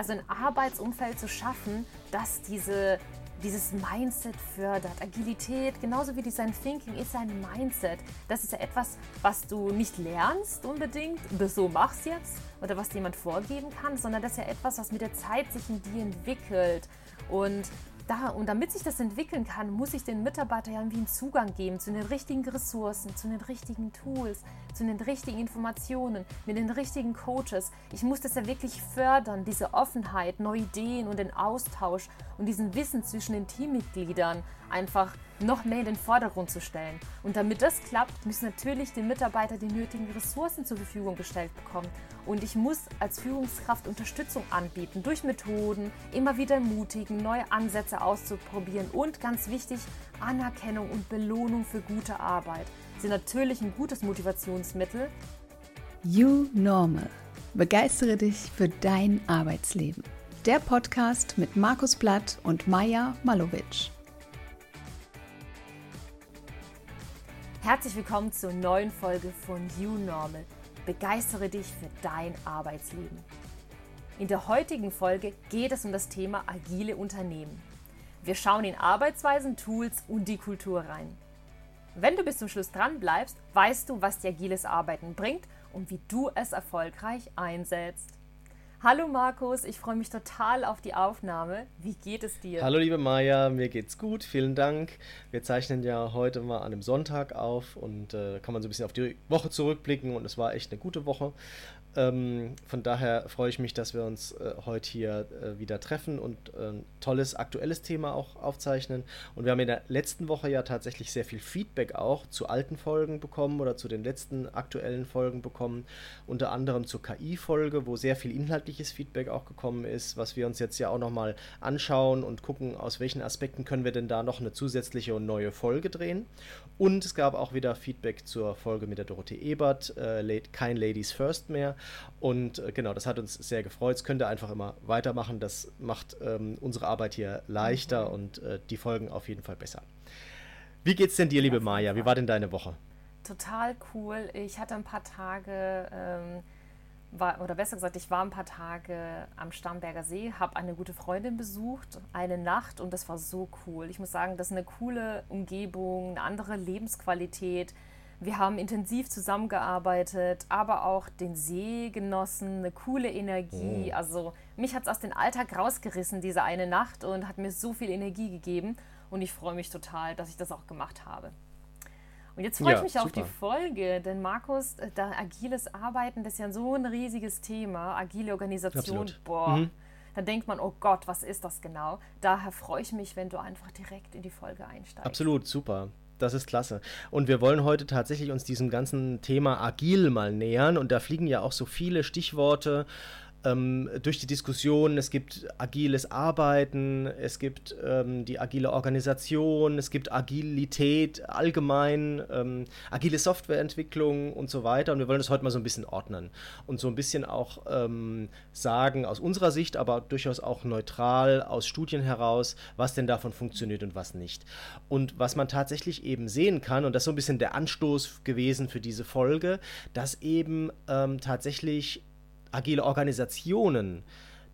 Also ein Arbeitsumfeld zu schaffen, das dieses Mindset fördert. Agilität, genauso wie Design Thinking, ist ein Mindset. Das ist ja etwas, was du nicht lernst unbedingt, so machst jetzt oder was dir jemand vorgeben kann, sondern das ist ja etwas, was mit der Zeit sich in dir entwickelt. Und damit sich das entwickeln kann, muss ich den Mitarbeitern irgendwie einen Zugang geben zu den richtigen Ressourcen, zu den richtigen Tools, zu den richtigen Informationen, mit den richtigen Coaches. Ich muss das ja wirklich fördern, diese Offenheit, neue Ideen und den Austausch und diesen Wissen zwischen den Teammitgliedern einfach noch mehr in den Vordergrund zu stellen. Und damit das klappt, müssen natürlich die Mitarbeiter die nötigen Ressourcen zur Verfügung gestellt bekommen. Und ich muss als Führungskraft Unterstützung anbieten durch Methoden, immer wieder ermutigen, neue Ansätze auszuprobieren und ganz wichtig, Anerkennung und Belohnung für gute Arbeit sind natürlich ein gutes Motivationsmittel. You Normal. Begeistere dich für dein Arbeitsleben. Der Podcast mit Markus Blatt und Maja Malowitsch. Herzlich willkommen zur neuen Folge von You Normal. Begeistere dich für dein Arbeitsleben. In der heutigen Folge geht es um das Thema agile Unternehmen. Wir schauen in Arbeitsweisen, Tools und die Kultur rein. Wenn du bis zum Schluss dran bleibst, weißt du, was dir agiles Arbeiten bringt und wie du es erfolgreich einsetzt. Hallo Markus, ich freue mich total auf die Aufnahme. Wie geht es dir? Hallo liebe Maja, mir geht's gut, vielen Dank. Wir zeichnen ja heute mal an einem Sonntag auf und kann man so ein bisschen auf die Woche zurückblicken und es war echt eine gute Woche. Von daher freue ich mich, dass wir uns heute hier wieder treffen und ein tolles, aktuelles Thema auch aufzeichnen. Und wir haben in der letzten Woche ja tatsächlich sehr viel Feedback auch zu alten Folgen bekommen oder zu den letzten aktuellen Folgen bekommen, unter anderem zur KI-Folge, wo sehr viel inhaltlich Feedback auch gekommen ist, was wir uns jetzt ja auch nochmal anschauen und gucken, aus welchen Aspekten können wir denn da noch eine zusätzliche und neue Folge drehen. Und es gab auch wieder Feedback zur Folge mit der Dorothee Ebert, kein Ladies First mehr. Und genau, das hat uns sehr gefreut. Das könnt ihr einfach immer weitermachen. Das macht unsere Arbeit hier leichter und die Folgen auf jeden Fall besser. Wie geht's denn dir, liebe Maja? Wie war denn deine Woche? Total cool. Ich hatte ein paar Tage... Ich war ein paar Tage am Starnberger See, habe eine gute Freundin besucht, eine Nacht und das war so cool. Ich muss sagen, das ist eine coole Umgebung, eine andere Lebensqualität. Wir haben intensiv zusammengearbeitet, aber auch den See genossen, eine coole Energie. Also mich hat es aus dem Alltag rausgerissen, diese eine Nacht, und hat mir so viel Energie gegeben. Und ich freue mich total, dass ich das auch gemacht habe. Und jetzt freue ich mich auf die Folge, denn Markus, da agiles Arbeiten, das ist ja so ein riesiges Thema, agile Organisation, Da denkt man, oh Gott, was ist das genau? Daher freue ich mich, wenn du einfach direkt in die Folge einsteigst. Absolut, super. Das ist klasse. Und wir wollen heute tatsächlich uns diesem ganzen Thema agil mal nähern und da fliegen ja auch so viele Stichworte durch die Diskussion. Es gibt agiles Arbeiten, es gibt die agile Organisation, es gibt Agilität allgemein, agile Softwareentwicklung und so weiter. Und wir wollen das heute mal so ein bisschen ordnen und so ein bisschen auch sagen, aus unserer Sicht, aber durchaus auch neutral aus Studien heraus, was denn davon funktioniert und was nicht. Und was man tatsächlich eben sehen kann, und das ist so ein bisschen der Anstoß gewesen für diese Folge, dass eben tatsächlich agile Organisationen,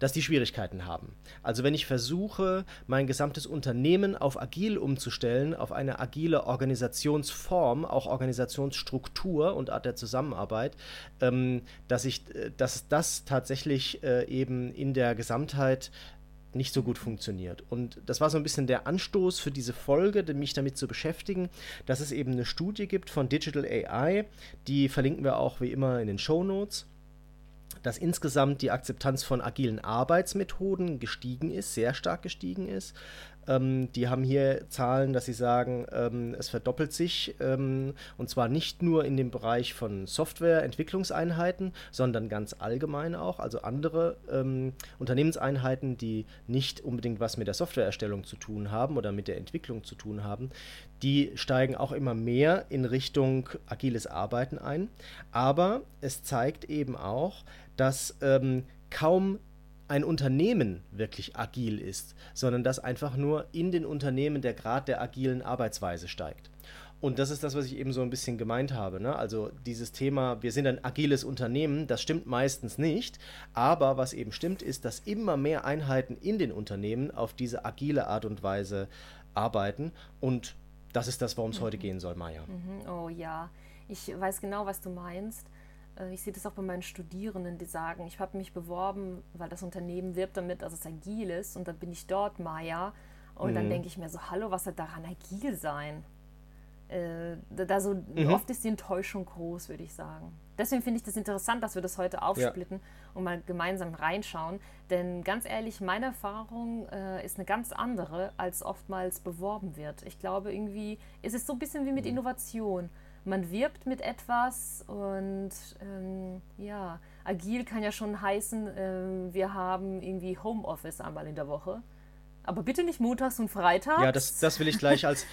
dass die Schwierigkeiten haben. Also wenn ich versuche, mein gesamtes Unternehmen auf agil umzustellen, auf eine agile Organisationsform, auch Organisationsstruktur und Art der Zusammenarbeit, dass das tatsächlich eben in der Gesamtheit nicht so gut funktioniert. Und das war so ein bisschen der Anstoß für diese Folge, mich damit zu beschäftigen, dass es eben eine Studie gibt von Digital AI, die verlinken wir auch wie immer in den Shownotes, dass insgesamt die Akzeptanz von agilen Arbeitsmethoden gestiegen ist, sehr stark gestiegen ist. Die haben hier Zahlen, dass sie sagen, es verdoppelt sich, und zwar nicht nur in dem Bereich von Softwareentwicklungseinheiten, sondern ganz allgemein auch, also andere Unternehmenseinheiten, die nicht unbedingt was mit der Softwareerstellung zu tun haben oder mit der Entwicklung zu tun haben, die steigen auch immer mehr in Richtung agiles Arbeiten ein. Aber es zeigt eben auch, dass kaum ein Unternehmen wirklich agil ist, sondern dass einfach nur in den Unternehmen der Grad der agilen Arbeitsweise steigt. Und das ist das, was ich eben so ein bisschen gemeint habe, ne? Also dieses Thema, wir sind ein agiles Unternehmen, das stimmt meistens nicht, aber was eben stimmt, ist, dass immer mehr Einheiten in den Unternehmen auf diese agile Art und Weise arbeiten, und das ist das, worum es heute gehen soll, Maja. Oh ja, ich weiß genau, was du meinst. Ich sehe das auch bei meinen Studierenden, die sagen, ich habe mich beworben, weil das Unternehmen wirbt damit, dass es agil ist, und dann bin ich dort, Maja, und dann denke ich mir so, hallo, was soll daran agil sein? Oft ist die Enttäuschung groß, würde ich sagen. Deswegen finde ich das interessant, dass wir das heute aufsplitten und mal gemeinsam reinschauen, denn ganz ehrlich, meine Erfahrung ist eine ganz andere, als oftmals beworben wird. Ich glaube, irgendwie ist es so ein bisschen wie mit Innovation. Man wirbt mit etwas und agil kann ja schon heißen, wir haben irgendwie Homeoffice einmal in der Woche. Aber bitte nicht montags und freitags. Ja, das will ich gleich als...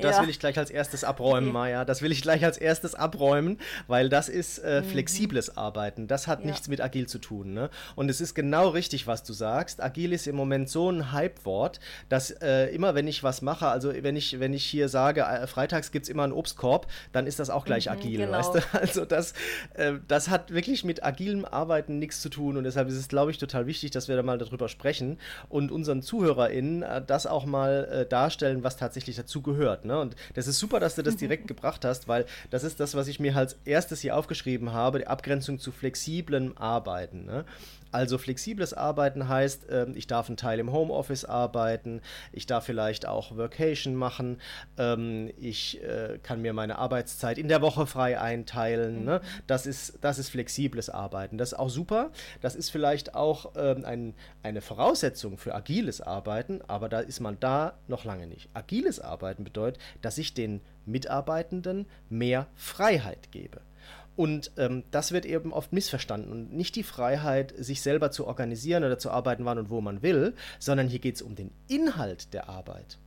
Das will ich gleich als erstes abräumen, okay. Maja. Das will ich gleich als erstes abräumen, weil das ist flexibles Arbeiten. Das hat nichts mit agil zu tun, ne? Und es ist genau richtig, was du sagst. Agil ist im Moment so ein Hypewort, dass immer, wenn ich was mache, also wenn ich hier sage, freitags gibt es immer einen Obstkorb, dann ist das auch gleich agil, genau. Weißt du? Also das hat wirklich mit agilem Arbeiten nichts zu tun, und deshalb ist es, glaube ich, total wichtig, dass wir da mal darüber sprechen und unseren ZuhörerInnen das auch mal darstellen, was tatsächlich dazu gehört. Ne? Und das ist super, dass du das direkt gebracht hast, weil das ist das, was ich mir als erstes hier aufgeschrieben habe, die Abgrenzung zu flexiblem Arbeiten. Ne? Also flexibles Arbeiten heißt, ich darf einen Teil im Homeoffice arbeiten, ich darf vielleicht auch Workation machen, ich kann mir meine Arbeitszeit in der Woche frei einteilen. Ne? Das ist flexibles Arbeiten. Das ist auch super. Das ist vielleicht auch eine Voraussetzung für agiles Arbeiten, aber da ist man da noch lange nicht. Agiles Arbeiten bedeutet, dass ich den Mitarbeitenden mehr Freiheit gebe. Und das wird eben oft missverstanden. Und nicht die Freiheit, sich selber zu organisieren oder zu arbeiten, wann und wo man will, sondern hier geht es um den Inhalt der Arbeit.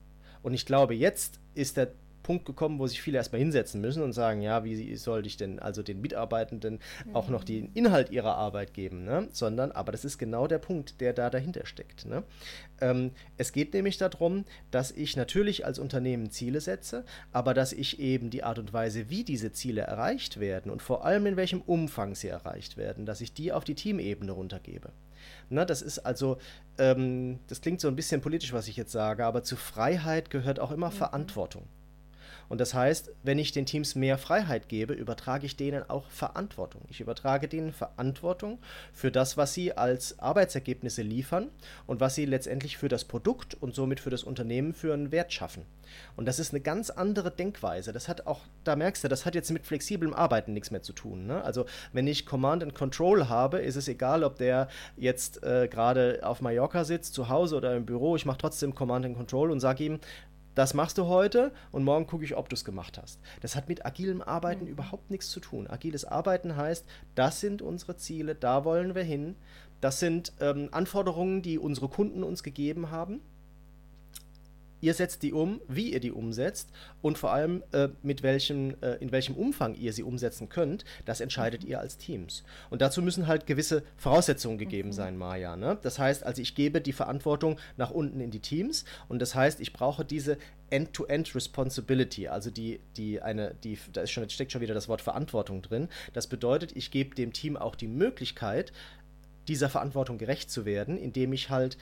Und ich glaube, jetzt ist der Punkt gekommen, wo sich viele erstmal hinsetzen müssen und sagen, ja, wie soll ich denn also den Mitarbeitenden auch noch den Inhalt ihrer Arbeit geben, ne? Sondern, aber das ist genau der Punkt, der da dahinter steckt, ne? Es geht nämlich darum, dass ich natürlich als Unternehmen Ziele setze, aber dass ich eben die Art und Weise, wie diese Ziele erreicht werden und vor allem in welchem Umfang sie erreicht werden, dass ich die auf die Teamebene runtergebe. Na, das ist also, das klingt so ein bisschen politisch, was ich jetzt sage, aber zu Freiheit gehört auch immer Verantwortung. Und das heißt, wenn ich den Teams mehr Freiheit gebe, übertrage ich denen auch Verantwortung. Ich übertrage denen Verantwortung für das, was sie als Arbeitsergebnisse liefern und was sie letztendlich für das Produkt und somit für das Unternehmen für einen Wert schaffen. Und das ist eine ganz andere Denkweise. Das hat auch, da merkst du, das hat jetzt mit flexiblem Arbeiten nichts mehr zu tun, ne? Also wenn ich Command and Control habe, ist es egal, ob der jetzt gerade auf Mallorca sitzt, zu Hause oder im Büro. Ich mache trotzdem Command and Control und sage ihm, das machst du heute und morgen gucke ich, ob du es gemacht hast. Das hat mit agilem Arbeiten überhaupt nichts zu tun. Agiles Arbeiten heißt, das sind unsere Ziele, da wollen wir hin. Das sind Anforderungen, die unsere Kunden uns gegeben haben. Ihr setzt die um, wie ihr die umsetzt und vor allem in welchem Umfang ihr sie umsetzen könnt, das entscheidet ihr als Teams. Und dazu müssen halt gewisse Voraussetzungen gegeben sein, Maja, ne? Das heißt, also ich gebe die Verantwortung nach unten in die Teams und das heißt, ich brauche diese End-to-End-Responsibility, also steckt schon wieder das Wort Verantwortung drin. Das bedeutet, ich gebe dem Team auch die Möglichkeit, dieser Verantwortung gerecht zu werden, indem ich halt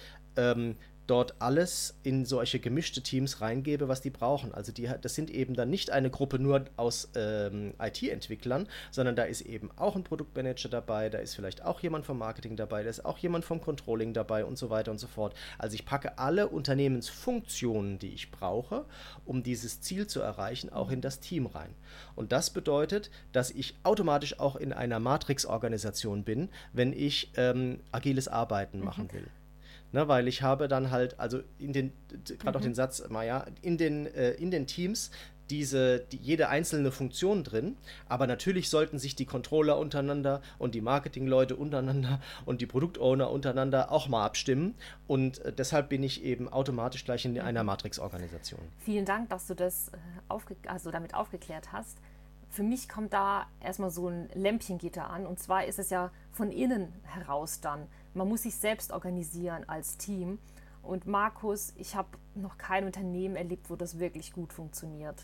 dort alles in solche gemischte Teams reingebe, was die brauchen. Also das sind eben dann nicht eine Gruppe nur aus IT-Entwicklern, sondern da ist eben auch ein Produktmanager dabei, da ist vielleicht auch jemand vom Marketing dabei, da ist auch jemand vom Controlling dabei und so weiter und so fort. Also ich packe alle Unternehmensfunktionen, die ich brauche, um dieses Ziel zu erreichen, auch in das Team rein. Und das bedeutet, dass ich automatisch auch in einer Matrix-Organisation bin, wenn ich agiles Arbeiten machen will. Ne, weil ich habe dann halt, also gerade auch den Satz, Maja, in den Teams jede einzelne Funktion drin, aber natürlich sollten sich die Controller untereinander und die Marketingleute untereinander und die Produktowner untereinander auch mal abstimmen und deshalb bin ich eben automatisch gleich in einer Matrix-Organisation. Vielen Dank, dass du das damit aufgeklärt hast. Für mich kommt da erstmal so ein Lämpchengitter an und zwar ist es ja von innen heraus dann. Man muss sich selbst organisieren als Team. Und Markus, ich habe noch kein Unternehmen erlebt, wo das wirklich gut funktioniert.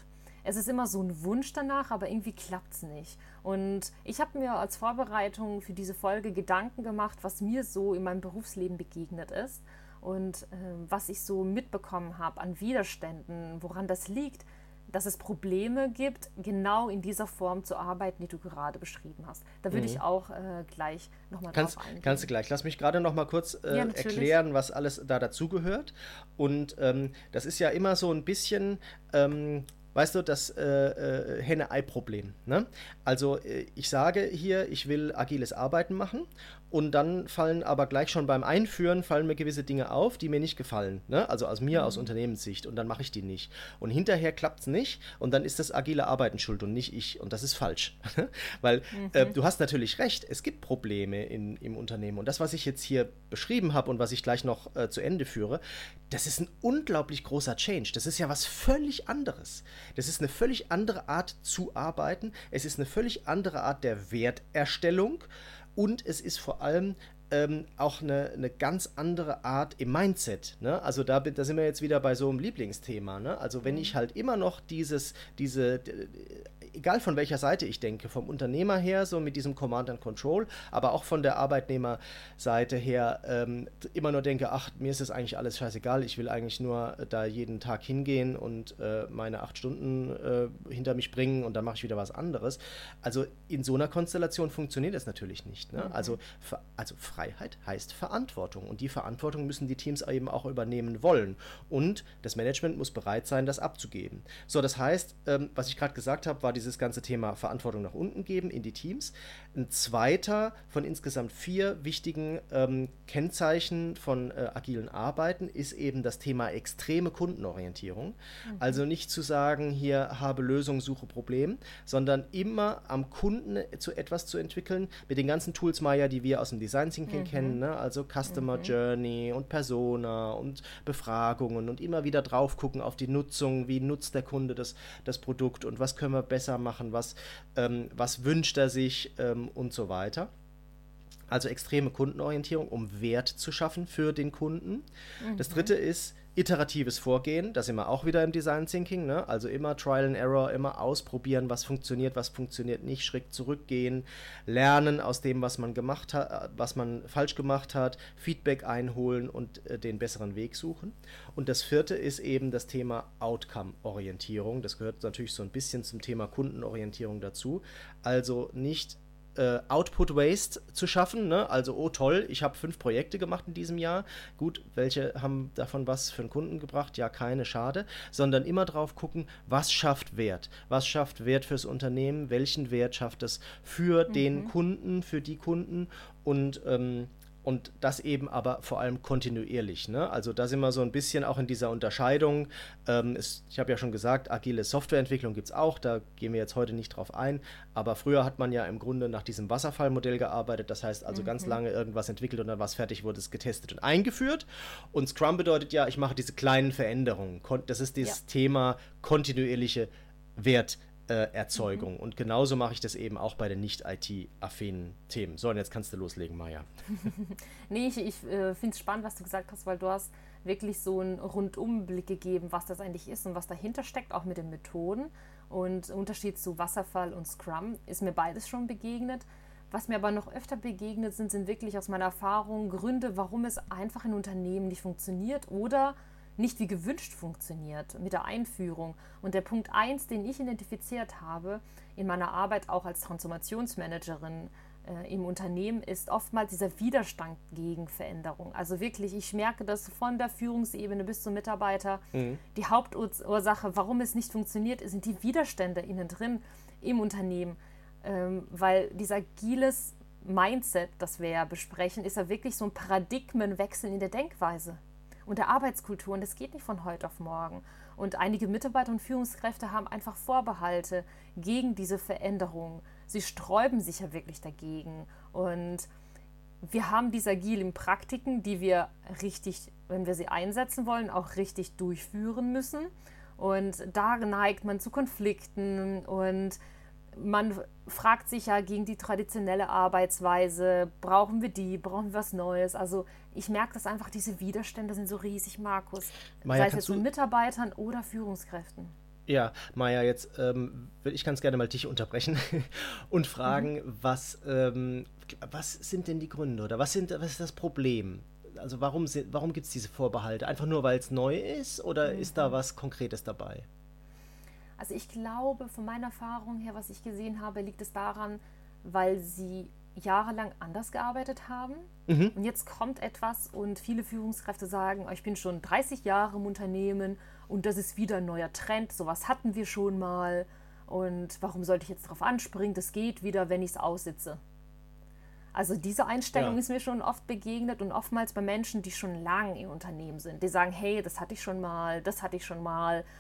es ist immer so ein Wunsch danach, aber irgendwie klappt es nicht. Und ich habe mir als Vorbereitung für diese Folge Gedanken gemacht, was mir so in meinem Berufsleben begegnet ist und was ich so mitbekommen habe an Widerständen, woran das liegt, dass es Probleme gibt, genau in dieser Form zu arbeiten, die du gerade beschrieben hast. Da würde ich auch gleich nochmal drauf eingehen. Kannst du gleich. Lass mich gerade nochmal kurz erklären, was alles da dazugehört. Und das ist ja immer so ein bisschen... Weißt du, das Henne-Ei-Problem, ne? Also ich sage hier, ich will agiles Arbeiten machen und dann fallen aber gleich schon beim Einführen, fallen mir gewisse Dinge auf, die mir nicht gefallen, ne? Also aus Unternehmenssicht, und dann mache ich die nicht. Und hinterher klappt es nicht und dann ist das agile Arbeiten schuld und nicht ich, und das ist falsch. Weil du hast natürlich recht, es gibt Probleme im Unternehmen, und das, was ich jetzt hier beschrieben habe und was ich gleich noch zu Ende führe, das ist ein unglaublich großer Change, das ist ja was völlig anderes. Das ist eine völlig andere Art zu arbeiten, es ist eine völlig andere Art der Werterstellung und es ist vor allem auch eine ganz andere Art im Mindset, ne? Also da sind wir jetzt wieder bei so einem Lieblingsthema, ne? Also wenn ich halt immer noch egal von welcher Seite ich denke, vom Unternehmer her, so mit diesem Command and Control, aber auch von der Arbeitnehmerseite her, immer nur denke, ach, mir ist das eigentlich alles scheißegal, ich will eigentlich nur da jeden Tag hingehen und meine 8 Stunden hinter mich bringen und dann mache ich wieder was anderes. Also in so einer Konstellation funktioniert das natürlich nicht, ne? Also Freiheit heißt Verantwortung, und die Verantwortung müssen die Teams eben auch übernehmen wollen, und das Management muss bereit sein, das abzugeben. So, das heißt, was ich gerade gesagt habe, war dieses ganze Thema Verantwortung nach unten geben in die Teams. Ein zweiter von insgesamt 4 wichtigen Kennzeichen von agilen Arbeiten ist eben das Thema extreme Kundenorientierung. Also nicht zu sagen, hier habe Lösung, suche Problem, sondern immer am Kunden zu etwas zu entwickeln, mit den ganzen Tools, Maja, die wir aus dem Design Thinking kennen, ne? Also Customer Journey und Persona und Befragungen und immer wieder drauf gucken auf die Nutzung, wie nutzt der Kunde das Produkt und was können wir besser machen, was wünscht er sich und so weiter. Also extreme Kundenorientierung, um Wert zu schaffen für den Kunden. Das dritte ist iteratives Vorgehen, da sind wir auch wieder im Design Thinking, ne? Also immer Trial and Error, immer ausprobieren, was funktioniert nicht, Schritt zurückgehen, lernen aus dem, was man gemacht hat, was man falsch gemacht hat, Feedback einholen und den besseren Weg suchen. Und das vierte ist eben das Thema Outcome-Orientierung, das gehört natürlich so ein bisschen zum Thema Kundenorientierung dazu, also nicht Output Waste zu schaffen, ne? Also, oh toll, ich habe 5 Projekte gemacht in diesem Jahr, gut, welche haben davon was für einen Kunden gebracht? Ja, keine, schade, sondern immer drauf gucken, was schafft Wert fürs Unternehmen, welchen Wert schafft es für den Kunden, für die Kunden, und das eben aber vor allem kontinuierlich, ne? Also da sind wir so ein bisschen auch in dieser Unterscheidung. Ich habe ja schon gesagt, agile Softwareentwicklung gibt es auch, da gehen wir jetzt heute nicht drauf ein. Aber früher hat man ja im Grunde nach diesem Wasserfallmodell gearbeitet. Das heißt also ganz lange irgendwas entwickelt und dann was fertig wurde, es getestet und eingeführt. Und Scrum bedeutet ja, ich mache diese kleinen Veränderungen. Das ist dieses Thema kontinuierliche Werterzeugung. Und genauso mache ich das eben auch bei den nicht-IT-affinen Themen. So, und jetzt kannst du loslegen, Maja. Nee, ich finde es spannend, was du gesagt hast, weil du hast wirklich so einen Rundumblick gegeben, was das eigentlich ist und was dahinter steckt, auch mit den Methoden. Und Unterschied zu Wasserfall und Scrum ist mir beides schon begegnet. Was mir aber noch öfter begegnet sind wirklich aus meiner Erfahrung Gründe, warum es einfach in Unternehmen nicht funktioniert oder nicht wie gewünscht funktioniert mit der Einführung. Und der Punkt 1, den ich identifiziert habe in meiner Arbeit auch als Transformationsmanagerin im Unternehmen, ist oftmals dieser Widerstand gegen Veränderung. Also wirklich, ich merke das von der Führungsebene bis zum Mitarbeiter. Die Hauptursache, warum es nicht funktioniert, sind die Widerstände innen drin im Unternehmen, weil dieser agiles Mindset, das wir ja besprechen, ist ja wirklich so ein Paradigmenwechsel in der Denkweise und der Arbeitskultur, und das geht nicht von heute auf morgen. Und einige Mitarbeiter und Führungskräfte haben einfach Vorbehalte gegen diese Veränderung. Sie sträuben sich ja wirklich dagegen. Und wir haben diese agilen Praktiken, die wir richtig, wenn wir sie einsetzen wollen, auch richtig durchführen müssen. Und da neigt man zu Konflikten und man fragt sich ja gegen die traditionelle Arbeitsweise, brauchen wir die, brauchen wir was Neues? Also ich merke das einfach, diese Widerstände sind so riesig, Markus, Maja, sei es jetzt mit Mitarbeitern oder Führungskräften. Ja, Maja, jetzt würde ich ganz gerne mal dich unterbrechen und fragen, was sind denn die Gründe oder was ist das Problem? Also warum gibt es diese Vorbehalte? Einfach nur, weil es neu ist oder ist da was Konkretes dabei? Also ich glaube, von meiner Erfahrung her, was ich gesehen habe, liegt es daran, weil sie jahrelang anders gearbeitet haben. Und jetzt kommt etwas und viele Führungskräfte sagen, ich bin schon 30 Jahre im Unternehmen und das ist wieder ein neuer Trend, sowas hatten wir schon mal und warum sollte ich jetzt darauf anspringen, das geht wieder, wenn ich es aussitze. Also diese Einstellung ist mir schon oft begegnet und oftmals bei Menschen, die schon lange im Unternehmen sind. Die sagen, hey, das hatte ich schon mal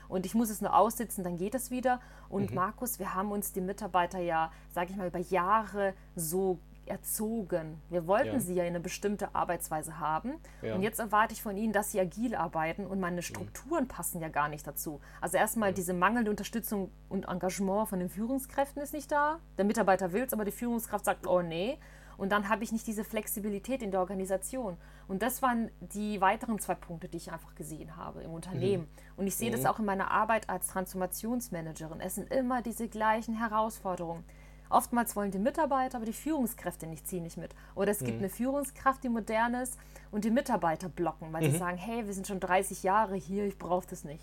und ich muss es nur aussitzen, dann geht es wieder. Und Markus, wir haben uns die Mitarbeiter ja, sage ich mal, über Jahre so erzogen. Wir wollten sie ja in eine bestimmte Arbeitsweise haben. Ja. Und jetzt erwarte ich von ihnen, dass sie agil arbeiten und meine Strukturen passen ja gar nicht dazu. Also erstmal diese mangelnde Unterstützung und Engagement von den Führungskräften ist nicht da. Der Mitarbeiter will es, aber die Führungskraft sagt, oh nee. Und dann habe ich nicht diese Flexibilität in der Organisation. Und das waren die weiteren 2 Punkte, die ich einfach gesehen habe im Unternehmen. Und ich sehe das auch in meiner Arbeit als Transformationsmanagerin. Es sind immer diese gleichen Herausforderungen. Oftmals wollen die Mitarbeiter, aber die Führungskräfte ziehen nicht mit. Oder es gibt eine Führungskraft, die modern ist und die Mitarbeiter blocken, weil sie sagen, hey, wir sind schon 30 Jahre hier, ich brauche das nicht.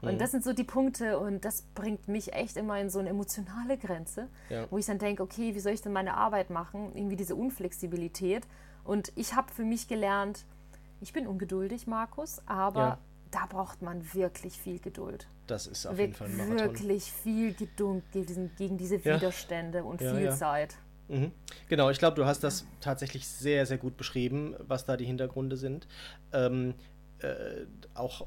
Und das sind so die Punkte und das bringt mich echt immer in so eine emotionale Grenze, wo ich dann denke, okay, wie soll ich denn meine Arbeit machen? Irgendwie diese Unflexibilität. Und ich habe für mich gelernt, ich bin ungeduldig, Markus, aber da braucht man wirklich viel Geduld. Das ist auf jeden Fall ein Marathon. Wirklich viel Geduld gegen diese Widerstände und viel Zeit. Genau, ich glaube, du hast das tatsächlich sehr, sehr gut beschrieben, was da die Hintergründe sind. Auch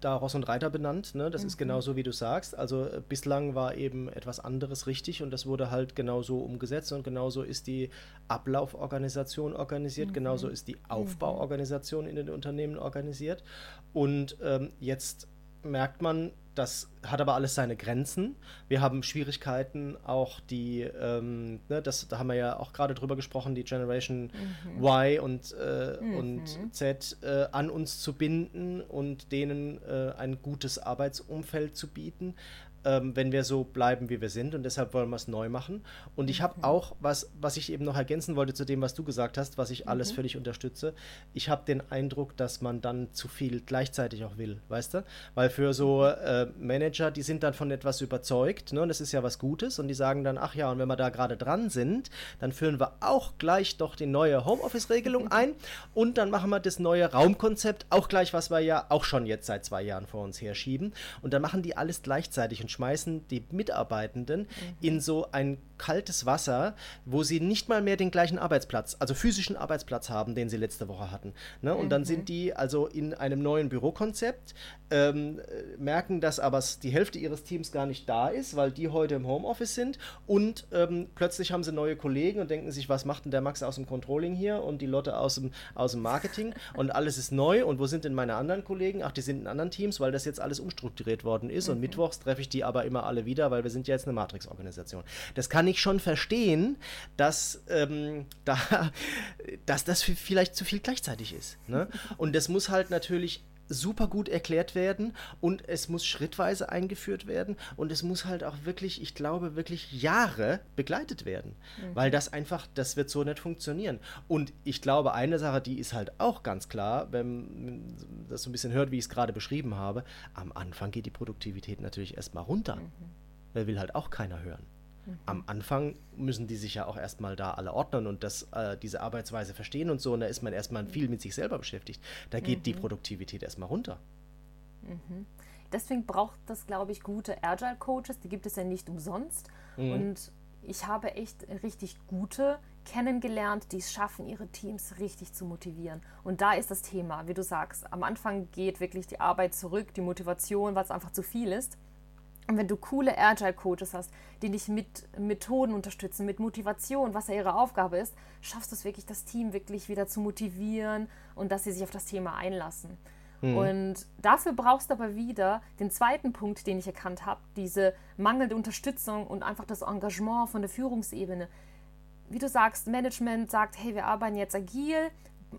da Ross und Reiter benannt, ne? Das ist genauso, wie du sagst. Also bislang war eben etwas anderes richtig und das wurde halt genauso umgesetzt und genauso ist die Ablauforganisation organisiert, genauso ist die Aufbauorganisation in den Unternehmen organisiert und jetzt merkt man, das hat aber alles seine Grenzen. Wir haben Schwierigkeiten, auch die, da haben wir ja auch gerade drüber gesprochen, die Generation Y und Z an uns zu binden und denen ein gutes Arbeitsumfeld zu bieten, wenn wir so bleiben, wie wir sind. Und deshalb wollen wir es neu machen. Und ich habe auch, was ich eben noch ergänzen wollte zu dem, was du gesagt hast, was ich alles völlig unterstütze, ich habe den Eindruck, dass man dann zu viel gleichzeitig auch will, weißt du? Weil für so Manager, die sind dann von etwas überzeugt, ne? Und das ist ja was Gutes. Und die sagen dann, ach ja, und wenn wir da gerade dran sind, dann führen wir auch gleich doch die neue Homeoffice-Regelung ein und dann machen wir das neue Raumkonzept auch gleich, was wir ja auch schon jetzt seit 2 Jahren vor uns herschieben. Und dann machen die alles gleichzeitig und schmeißen die Mitarbeitenden in so ein kaltes Wasser, wo sie nicht mal mehr den gleichen Arbeitsplatz, also physischen Arbeitsplatz haben, den sie letzte Woche hatten. Ne? Und dann sind die also in einem neuen Bürokonzept, merken, dass aber die Hälfte ihres Teams gar nicht da ist, weil die heute im Homeoffice sind und plötzlich haben sie neue Kollegen und denken sich, was macht denn der Max aus dem Controlling hier und die Lotte aus dem Marketing und alles ist neu und wo sind denn meine anderen Kollegen? Ach, die sind in anderen Teams, weil das jetzt alles umstrukturiert worden ist und mittwochs treffe ich die aber immer alle wieder, weil wir sind ja jetzt eine Matrix-Organisation. Das kann ich schon verstehen, dass das vielleicht zu viel gleichzeitig ist. Ne? Und das muss halt natürlich super gut erklärt werden und es muss schrittweise eingeführt werden und es muss halt auch wirklich, ich glaube, wirklich Jahre begleitet werden, weil das wird so nicht funktionieren. Und ich glaube, eine Sache, die ist halt auch ganz klar, wenn man das so ein bisschen hört, wie ich es gerade beschrieben habe, am Anfang geht die Produktivität natürlich erstmal runter. Da will halt auch keiner hören. Am Anfang müssen die sich ja auch erstmal da alle ordnen und diese Arbeitsweise verstehen und so. Und da ist man erstmal viel mit sich selber beschäftigt. Da geht die Produktivität erstmal runter. Deswegen braucht das, glaube ich, gute Agile-Coaches. Die gibt es ja nicht umsonst. Und ich habe echt richtig gute kennengelernt, die es schaffen, ihre Teams richtig zu motivieren. Und da ist das Thema, wie du sagst. Am Anfang geht wirklich die Arbeit zurück, die Motivation, weil es einfach zu viel ist. Und wenn du coole Agile-Coaches hast, die dich mit Methoden unterstützen, mit Motivation, was ja ihre Aufgabe ist, schaffst du es wirklich, das Team wirklich wieder zu motivieren und dass sie sich auf das Thema einlassen. Und dafür brauchst du aber wieder den zweiten Punkt, den ich erkannt habe, diese mangelnde Unterstützung und einfach das Engagement von der Führungsebene. Wie du sagst, Management sagt, hey, wir arbeiten jetzt agil,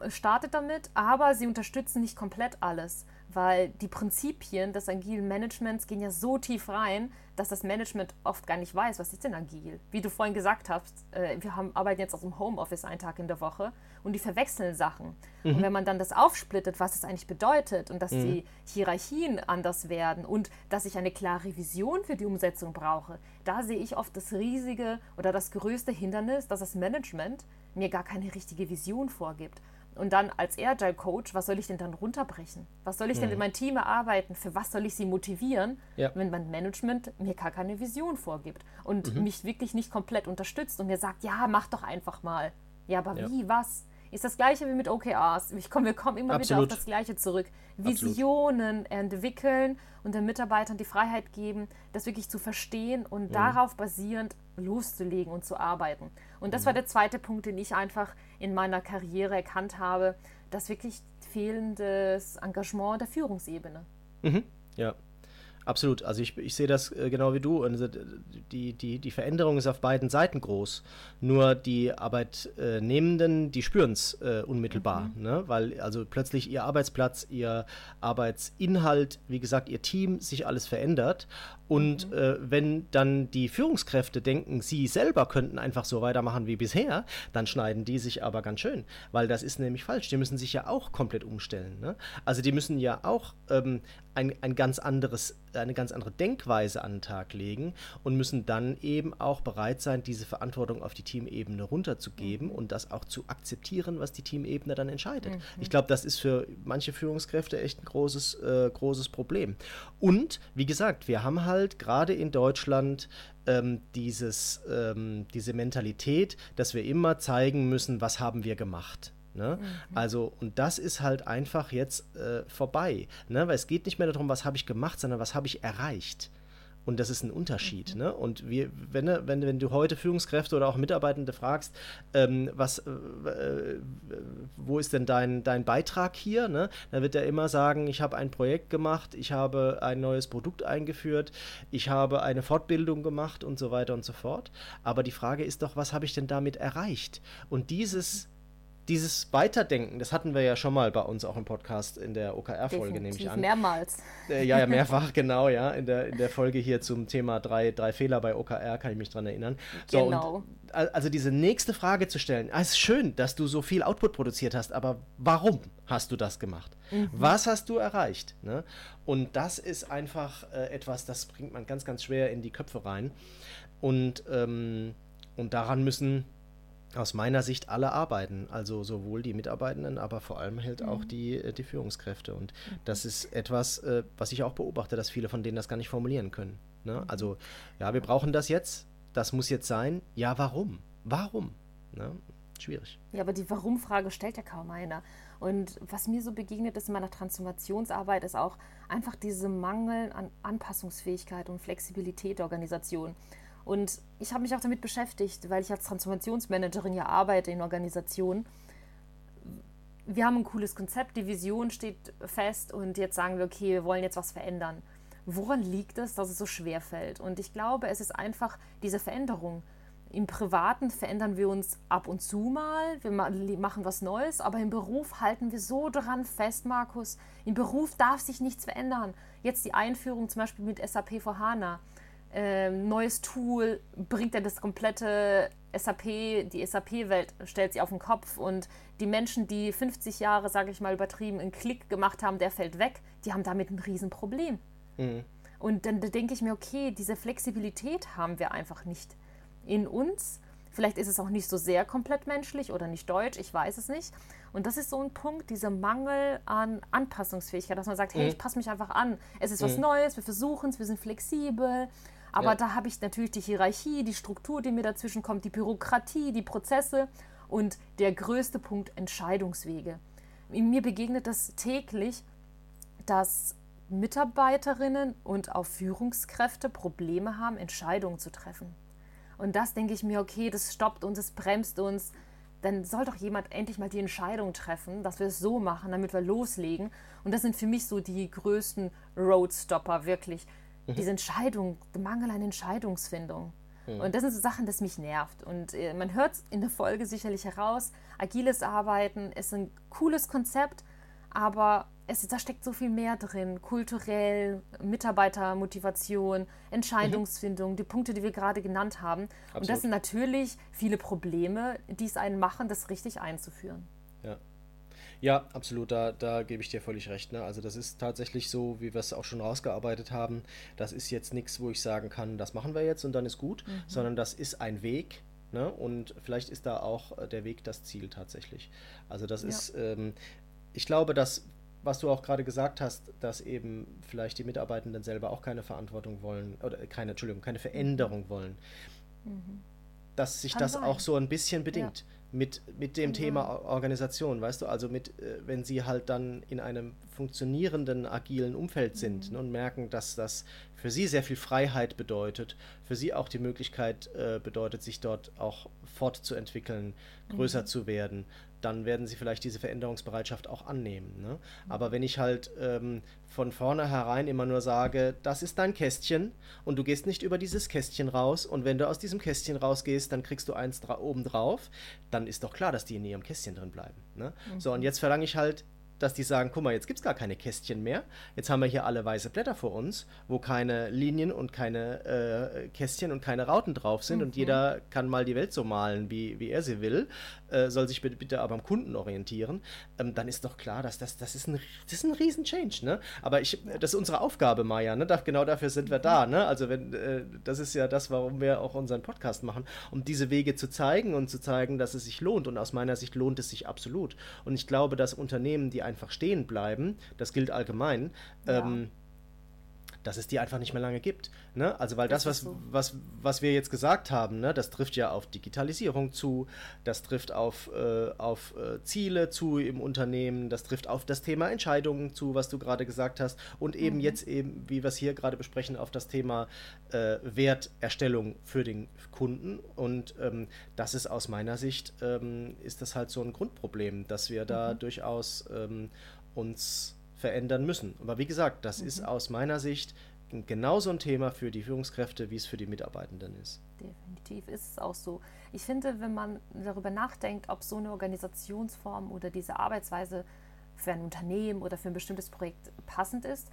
startet damit, aber sie unterstützen nicht komplett alles, weil die Prinzipien des agilen Managements gehen ja so tief rein, dass das Management oft gar nicht weiß, was ist denn agil? Wie du vorhin gesagt hast, wir arbeiten jetzt aus dem Homeoffice einen Tag in der Woche und die verwechseln Sachen. Mhm. Und wenn man dann das aufsplittet, was es eigentlich bedeutet und dass die Hierarchien anders werden und dass ich eine klare Vision für die Umsetzung brauche, da sehe ich oft das riesige oder das größte Hindernis, dass das Management mir gar keine richtige Vision vorgibt. Und dann als Agile Coach, was soll ich denn dann runterbrechen? Was soll ich denn in mein Team erarbeiten? Für was soll ich sie motivieren, wenn mein Management mir gar keine Vision vorgibt und mich wirklich nicht komplett unterstützt und mir sagt, ja, mach doch einfach mal. Ja, aber wie, was? Ist das Gleiche wie mit OKRs. Wir kommen immer wieder auf das Gleiche zurück. Visionen entwickeln und den Mitarbeitern die Freiheit geben, das wirklich zu verstehen und darauf basierend loszulegen und zu arbeiten. Und das war der zweite Punkt, den ich einfach in meiner Karriere erkannt habe, das wirklich fehlendes Engagement der Führungsebene. Mhm. Ja, absolut. Also ich sehe das genau wie du. Also die Veränderung ist auf beiden Seiten groß. Nur die Arbeitnehmenden, die spüren es unmittelbar, ne? Weil also plötzlich ihr Arbeitsplatz, ihr Arbeitsinhalt, wie gesagt, ihr Team, sich alles verändert. Und wenn dann die Führungskräfte denken, sie selber könnten einfach so weitermachen wie bisher, dann schneiden die sich aber ganz schön, weil das ist nämlich falsch. Die müssen sich ja auch komplett umstellen, ne? Also die müssen ja auch eine ganz andere Denkweise an den Tag legen und müssen dann eben auch bereit sein, diese Verantwortung auf die Teamebene runterzugeben und das auch zu akzeptieren, was die Teamebene dann entscheidet. Mhm. Ich glaube, das ist für manche Führungskräfte echt ein großes Problem. Und wie gesagt, wir haben halt gerade in Deutschland diese Mentalität, dass wir immer zeigen müssen, was haben wir gemacht. Ne? Mhm. Also, und das ist halt einfach jetzt vorbei, ne? Weil es geht nicht mehr darum, was habe ich gemacht, sondern was habe ich erreicht. Und das ist ein Unterschied, ne? Und wenn du heute Führungskräfte oder auch Mitarbeitende fragst, wo ist denn dein Beitrag hier, ne? Dann wird er immer sagen, ich habe ein Projekt gemacht, ich habe ein neues Produkt eingeführt, ich habe eine Fortbildung gemacht und so weiter und so fort. Aber die Frage ist doch, was habe ich denn damit erreicht? Und dieses Weiterdenken, das hatten wir ja schon mal bei uns auch im Podcast in der OKR-Folge, nehme ich an. Mehrmals. Ja, mehrfach, genau, ja. In der Folge hier zum Thema drei Fehler bei OKR, kann ich mich dran erinnern. So, genau. Und, also diese nächste Frage zu stellen, es ist schön, dass du so viel Output produziert hast, aber warum hast du das gemacht? Mhm. Was hast du erreicht? Ne? Und das ist einfach etwas, das bringt man ganz, ganz schwer in die Köpfe rein. Und daran müssen aus meiner Sicht alle arbeiten, also sowohl die Mitarbeitenden, aber vor allem halt auch die Führungskräfte. Und das ist etwas, was ich auch beobachte, dass viele von denen das gar nicht formulieren können, ne? Also, ja, wir brauchen das jetzt, das muss jetzt sein. Ja, warum? Warum? Ne? Schwierig. Ja, aber die Warum-Frage stellt ja kaum einer. Und was mir so begegnet ist in meiner Transformationsarbeit, ist auch einfach diese Mangel an Anpassungsfähigkeit und Flexibilität der Organisation. Und ich habe mich auch damit beschäftigt, weil ich als Transformationsmanagerin ja arbeite in Organisationen. Wir haben ein cooles Konzept, die Vision steht fest und jetzt sagen wir, okay, wir wollen jetzt was verändern. Woran liegt es, dass es so schwer fällt? Und ich glaube, es ist einfach diese Veränderung. Im Privaten verändern wir uns ab und zu mal, wir machen was Neues, aber im Beruf halten wir so dran fest, Markus. Im Beruf darf sich nichts verändern. Jetzt die Einführung zum Beispiel mit SAP HANA. Neues Tool, bringt er das komplette die SAP-Welt, stellt sie auf den Kopf und die Menschen, die 50 Jahre, sage ich mal übertrieben, einen Klick gemacht haben, der fällt weg, die haben damit ein Riesenproblem. Mhm. Und dann denke ich mir, okay, diese Flexibilität haben wir einfach nicht in uns. Vielleicht ist es auch nicht so sehr komplett menschlich oder nicht deutsch, ich weiß es nicht. Und das ist so ein Punkt, dieser Mangel an Anpassungsfähigkeit, dass man sagt, hey, ich passe mich einfach an. Es ist was Neues, wir versuchen es, wir sind flexibel. Aber da habe ich natürlich die Hierarchie, die Struktur, die mir dazwischen kommt, die Bürokratie, die Prozesse und der größte Punkt, Entscheidungswege. Mir begegnet das täglich, dass Mitarbeiterinnen und auch Führungskräfte Probleme haben, Entscheidungen zu treffen. Und das denke ich mir, okay, das stoppt uns, das bremst uns. Dann soll doch jemand endlich mal die Entscheidung treffen, dass wir es so machen, damit wir loslegen. Und das sind für mich so die größten Roadstopper, wirklich. Diese Entscheidung, der Mangel an Entscheidungsfindung. Und das sind so Sachen, das mich nervt. Und man hört es in der Folge sicherlich heraus, agiles Arbeiten ist ein cooles Konzept, aber da steckt so viel mehr drin, kulturell, Mitarbeitermotivation, Entscheidungsfindung, die Punkte, die wir gerade genannt haben. Absolut. Und das sind natürlich viele Probleme, die es einen machen, das richtig einzuführen. Ja. Ja, absolut, da gebe ich dir völlig recht. Ne? Also das ist tatsächlich so, wie wir es auch schon rausgearbeitet haben, das ist jetzt nichts, wo ich sagen kann, das machen wir jetzt und dann ist gut, sondern das ist ein Weg, ne? Und vielleicht ist da auch der Weg das Ziel tatsächlich. Also das ist, ich glaube, dass, was du auch gerade gesagt hast, dass eben vielleicht die Mitarbeitenden selber auch keine Verantwortung wollen, oder keine Veränderung wollen, dass sich das auch so ein bisschen bedingt. Ja. Mit dem Thema Organisation, weißt du, also wenn sie halt dann in einem funktionierenden, agilen Umfeld sind, ne, und merken, dass das für sie sehr viel Freiheit bedeutet, für sie auch die Möglichkeit bedeutet, sich dort auch fortzuentwickeln, größer zu werden, dann werden sie vielleicht diese Veränderungsbereitschaft auch annehmen. Ne? Aber wenn ich halt von vornherein immer nur sage, das ist dein Kästchen und du gehst nicht über dieses Kästchen raus und wenn du aus diesem Kästchen rausgehst, dann kriegst du eins obendrauf, dann ist doch klar, dass die in ihrem Kästchen drin bleiben. Ne? So, und jetzt verlange ich halt, dass die sagen, guck mal, jetzt gibt es gar keine Kästchen mehr, jetzt haben wir hier alle weiße Blätter vor uns, wo keine Linien und keine Kästchen und keine Rauten drauf sind und jeder kann mal die Welt so malen, wie er sie will, soll sich bitte aber am Kunden orientieren, dann ist doch klar, dass das ist ein Riesen-Change, ne? Aber das ist unsere Aufgabe, Maja, ne? Genau dafür sind wir da, ne? Also das ist ja das, warum wir auch unseren Podcast machen, um diese Wege zu zeigen und zu zeigen, dass es sich lohnt, und aus meiner Sicht lohnt es sich absolut. Und ich glaube, dass Unternehmen, die einfach stehen bleiben, das gilt allgemein, dass es die einfach nicht mehr lange gibt. Ne? Also weil was wir jetzt gesagt haben, ne, das trifft ja auf Digitalisierung zu, das trifft auf Ziele zu im Unternehmen, das trifft auf das Thema Entscheidungen zu, was du gerade gesagt hast, und eben jetzt eben, wie wir es hier gerade besprechen, auf das Thema Werterstellung für den Kunden. Und das ist aus meiner Sicht, ist das halt so ein Grundproblem, dass wir da durchaus uns verändern müssen. Aber wie gesagt, das ist aus meiner Sicht genauso ein Thema für die Führungskräfte, wie es für die Mitarbeitenden ist. Definitiv ist es auch so. Ich finde, wenn man darüber nachdenkt, ob so eine Organisationsform oder diese Arbeitsweise für ein Unternehmen oder für ein bestimmtes Projekt passend ist,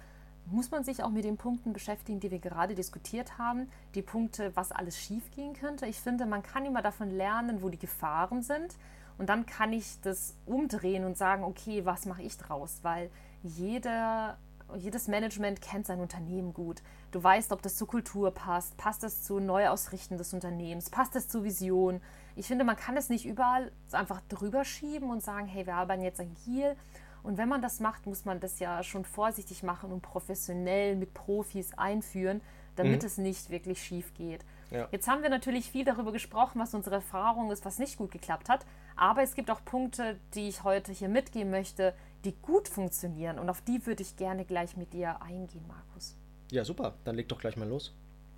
muss man sich auch mit den Punkten beschäftigen, die wir gerade diskutiert haben, die Punkte, was alles schiefgehen könnte. Ich finde, man kann immer davon lernen, wo die Gefahren sind, und dann kann ich das umdrehen und sagen, okay, was mache ich draus, weil jedes Management kennt sein Unternehmen gut. Du weißt, ob das zur Kultur passt, passt es zu Neuausrichten des Unternehmens, passt es zur Vision. Ich finde, man kann es nicht überall einfach drüber schieben und sagen, hey, wir arbeiten jetzt agil. Und wenn man das macht, muss man das ja schon vorsichtig machen und professionell mit Profis einführen, damit es nicht wirklich schief geht. Ja. Jetzt haben wir natürlich viel darüber gesprochen, was unsere Erfahrung ist, was nicht gut geklappt hat. Aber es gibt auch Punkte, die ich heute hier mitgeben möchte, die gut funktionieren, und auf die würde ich gerne gleich mit dir eingehen, Markus. Ja, super. Dann leg doch gleich mal los.